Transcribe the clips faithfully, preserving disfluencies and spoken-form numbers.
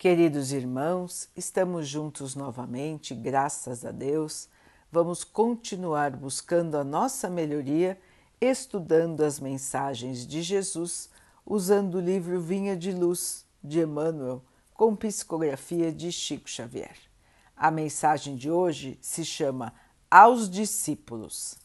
Queridos irmãos, estamos juntos novamente, graças a Deus. Vamos continuar buscando a nossa melhoria, estudando as mensagens de Jesus, usando o livro Vinha de Luz, de Emmanuel, com psicografia de Chico Xavier. A mensagem de hoje se chama Aos Discípulos.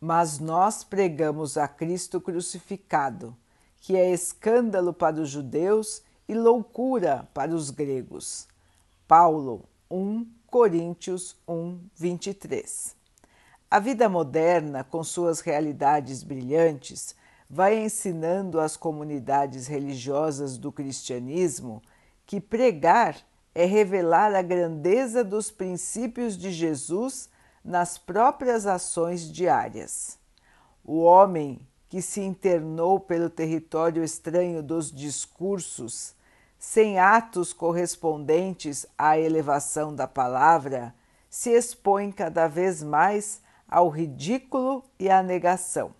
Mas nós pregamos a Cristo crucificado, que é escândalo para os judeus e loucura para os gregos. Paulo, primeira Coríntios um, vinte e três. A vida moderna, com suas realidades brilhantes, vai ensinando às comunidades religiosas do cristianismo que pregar é revelar a grandeza dos princípios de Jesus nas próprias ações diárias. O homem que se internou pelo território estranho dos discursos, sem atos correspondentes à elevação da palavra, se expõe cada vez mais ao ridículo e à negação.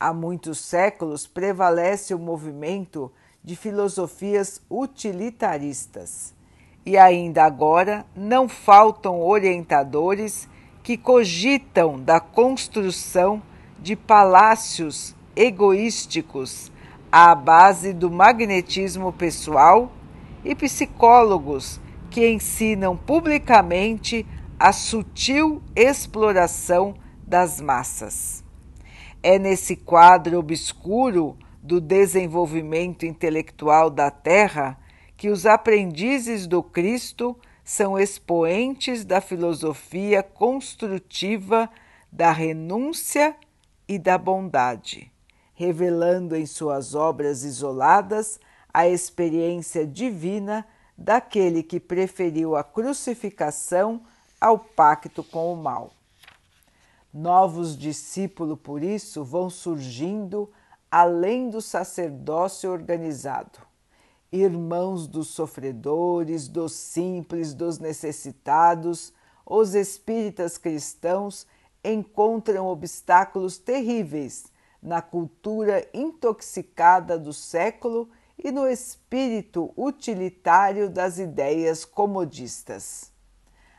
Há muitos séculos prevalece o movimento de filosofias utilitaristas e ainda agora não faltam orientadores que cogitam da construção de palácios egoísticos à base do magnetismo pessoal e psicólogos que ensinam publicamente a sutil exploração das massas. É nesse quadro obscuro do desenvolvimento intelectual da Terra que os aprendizes do Cristo são expoentes da filosofia construtiva da renúncia e da bondade, revelando em suas obras isoladas a experiência divina daquele que preferiu a crucificação ao pacto com o mal. Novos discípulos, por isso, vão surgindo além do sacerdócio organizado. Irmãos dos sofredores, dos simples, dos necessitados, os espíritas cristãos encontram obstáculos terríveis na cultura intoxicada do século e no espírito utilitário das ideias comodistas.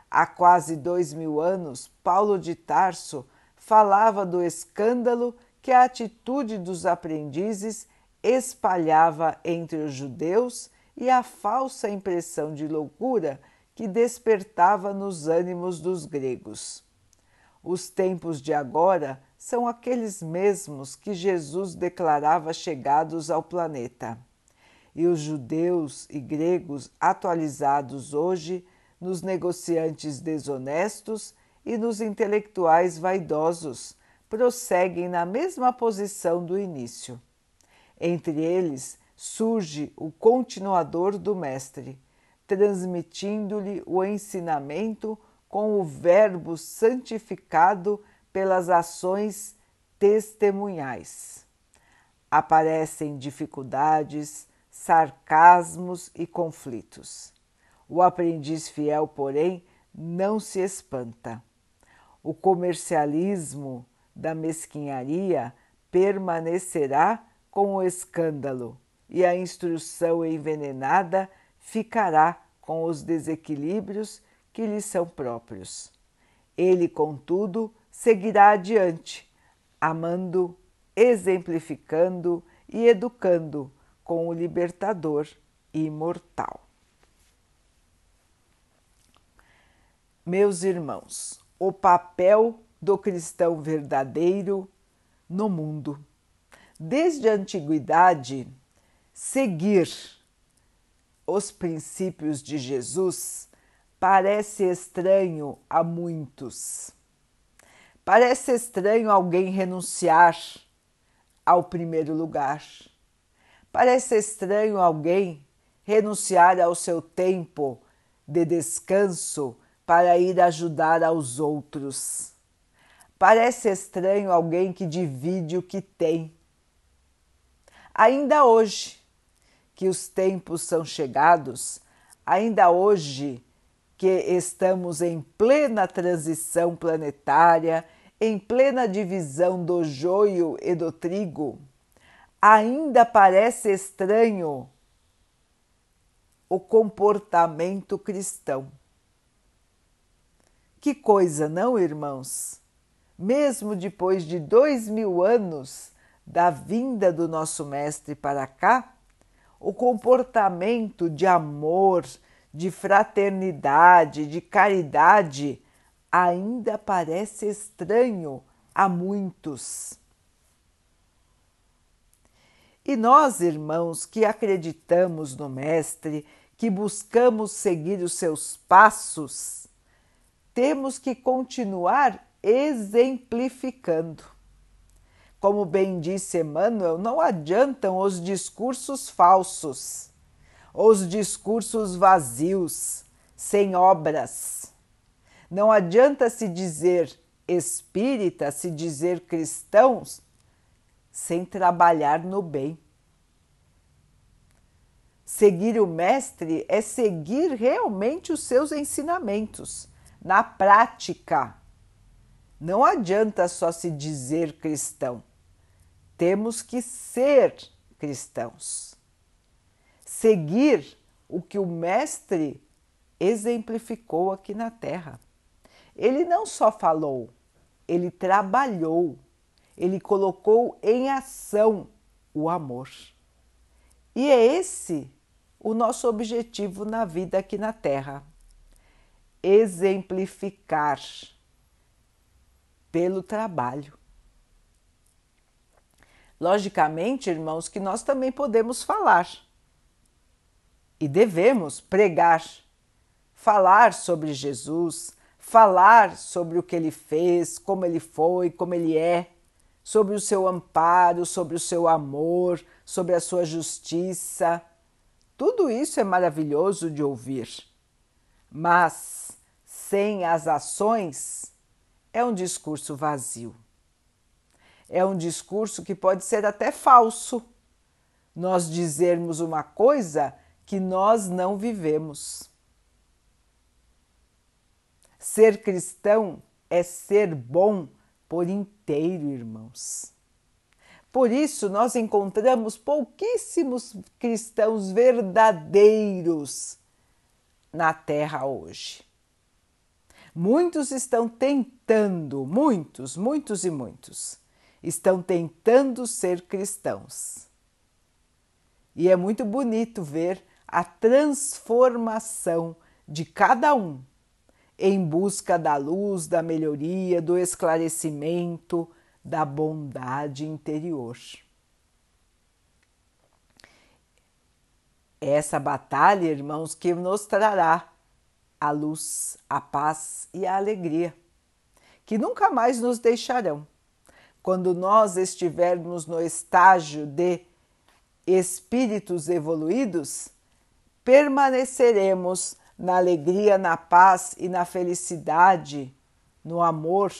Há quase dois mil anos, Paulo de Tarso falava do escândalo que a atitude dos aprendizes espalhava entre os judeus e a falsa impressão de loucura que despertava nos ânimos dos gregos. Os tempos de agora são aqueles mesmos que Jesus declarava chegados ao planeta. E os judeus e gregos atualizados hoje nos negociantes desonestos e nos intelectuais vaidosos prosseguem na mesma posição do início. Entre eles surge o continuador do mestre, transmitindo-lhe o ensinamento com o verbo santificado pelas ações testemunhais. Aparecem dificuldades, sarcasmos e conflitos. O aprendiz fiel, porém, não se espanta. O comercialismo da mesquinharia permanecerá com o escândalo e a instrução envenenada ficará com os desequilíbrios que lhe são próprios. Ele, contudo, seguirá adiante, amando, exemplificando e educando com o libertador imortal. Meus irmãos, o papel do cristão verdadeiro no mundo. Desde a antiguidade, seguir os princípios de Jesus parece estranho a muitos. Parece estranho alguém renunciar ao primeiro lugar. Parece estranho alguém renunciar ao seu tempo de descanso para ir ajudar aos outros. Parece estranho alguém que divide o que tem. Ainda hoje que os tempos são chegados, ainda hoje que estamos em plena transição planetária, em plena divisão do joio e do trigo, ainda parece estranho o comportamento cristão. Que coisa, não, irmãos? Mesmo depois de dois mil anos da vinda do nosso Mestre para cá, o comportamento de amor, de fraternidade, de caridade ainda parece estranho a muitos. E nós, irmãos, que acreditamos no Mestre, que buscamos seguir os seus passos, temos que continuar exemplificando. Como bem disse Emmanuel, não adiantam os discursos falsos, os discursos vazios, sem obras. Não adianta se dizer espírita, se dizer cristãos, sem trabalhar no bem. Seguir o Mestre é seguir realmente os seus ensinamentos, na prática. Não adianta só se dizer cristão. Temos que ser cristãos. Seguir o que o Mestre exemplificou aqui na Terra. Ele não só falou, ele trabalhou. Ele colocou em ação o amor. E é esse o nosso objetivo na vida aqui na Terra. Exemplificar pelo trabalho. Logicamente, irmãos, que nós também podemos falar. E devemos pregar. Falar sobre Jesus, falar sobre o que ele fez, como ele foi, como ele é. Sobre o seu amparo, sobre o seu amor, sobre a sua justiça. Tudo isso é maravilhoso de ouvir. Mas, sem as ações, é um discurso vazio. É um discurso que pode ser até falso. Nós dizermos uma coisa que nós não vivemos. Ser cristão é ser bom por inteiro, irmãos. Por isso, nós encontramos pouquíssimos cristãos verdadeiros na Terra hoje. Muitos estão tentando, muitos, muitos e muitos, estão tentando ser cristãos. E é muito bonito ver a transformação de cada um, em busca da luz, da melhoria, do esclarecimento, da bondade interior. Essa batalha, irmãos, que nos trará a luz, a paz e a alegria, que nunca mais nos deixarão. Quando nós estivermos no estágio de espíritos evoluídos, permaneceremos na alegria, na paz e na felicidade, no amor,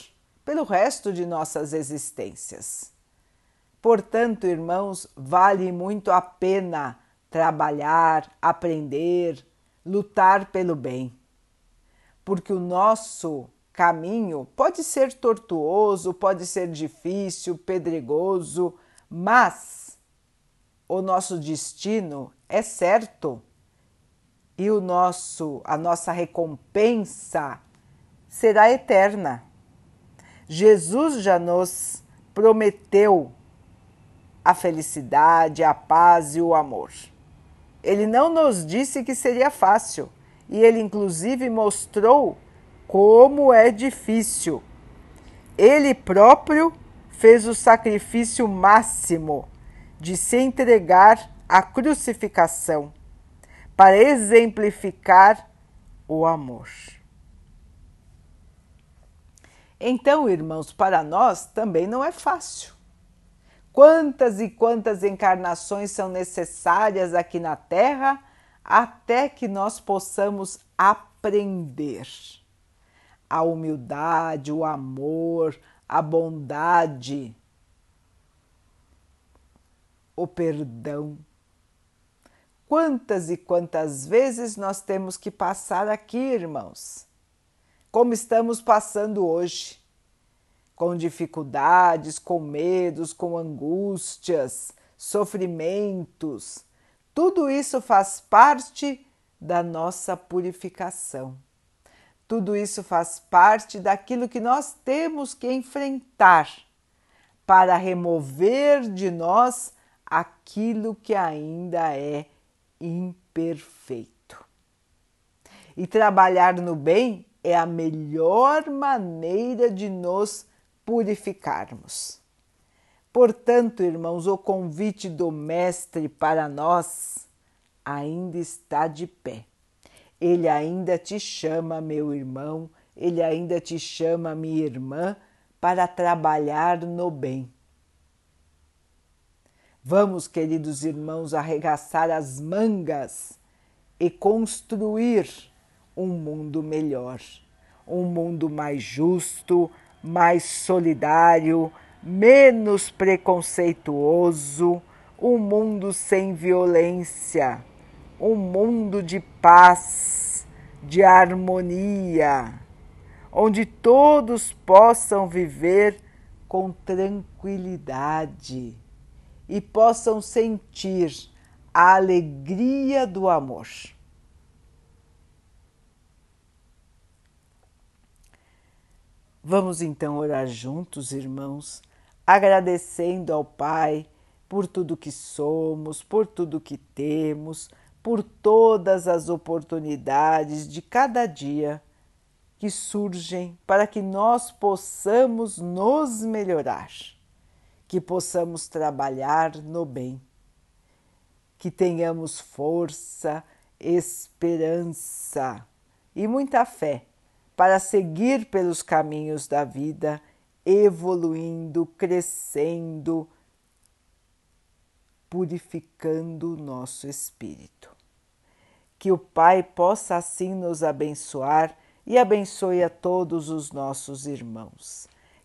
pelo resto de nossas existências. Portanto, irmãos, vale muito a pena trabalhar, aprender, lutar pelo bem. Porque o nosso caminho pode ser tortuoso, pode ser difícil, pedregoso, mas o nosso destino é certo. E o nosso, a nossa recompensa será eterna. Jesus já nos prometeu a felicidade, a paz e o amor. Ele não nos disse que seria fácil, e ele inclusive mostrou como é difícil. Ele próprio fez o sacrifício máximo de se entregar à crucificação, para exemplificar o amor. Então, irmãos, para nós também não é fácil. Quantas e quantas encarnações são necessárias aqui na Terra até que nós possamos aprender a humildade, o amor, a bondade, o perdão. Quantas e quantas vezes nós temos que passar aqui, irmãos, como estamos passando hoje, com dificuldades, com medos, com angústias, sofrimentos. Tudo isso faz parte da nossa purificação. Tudo isso faz parte daquilo que nós temos que enfrentar para remover de nós aquilo que ainda é imperfeito. E trabalhar no bem é a melhor maneira de nos purificarmos. Portanto, irmãos, o convite do Mestre para nós ainda está de pé. Ele ainda te chama, meu irmão, ele ainda te chama, minha irmã, para trabalhar no bem. Vamos, queridos irmãos, arregaçar as mangas e construir um mundo melhor, um mundo mais justo, mais solidário, menos preconceituoso, um mundo sem violência, um mundo de paz, de harmonia, onde todos possam viver com tranquilidade e possam sentir a alegria do amor. Vamos então orar juntos, irmãos, agradecendo ao Pai por tudo que somos, por tudo que temos, por todas as oportunidades de cada dia que surgem para que nós possamos nos melhorar, que possamos trabalhar no bem, que tenhamos força, esperança e muita fé para seguir pelos caminhos da vida, evoluindo, crescendo, purificando o nosso espírito. Que o Pai possa assim nos abençoar e abençoe a todos os nossos irmãos.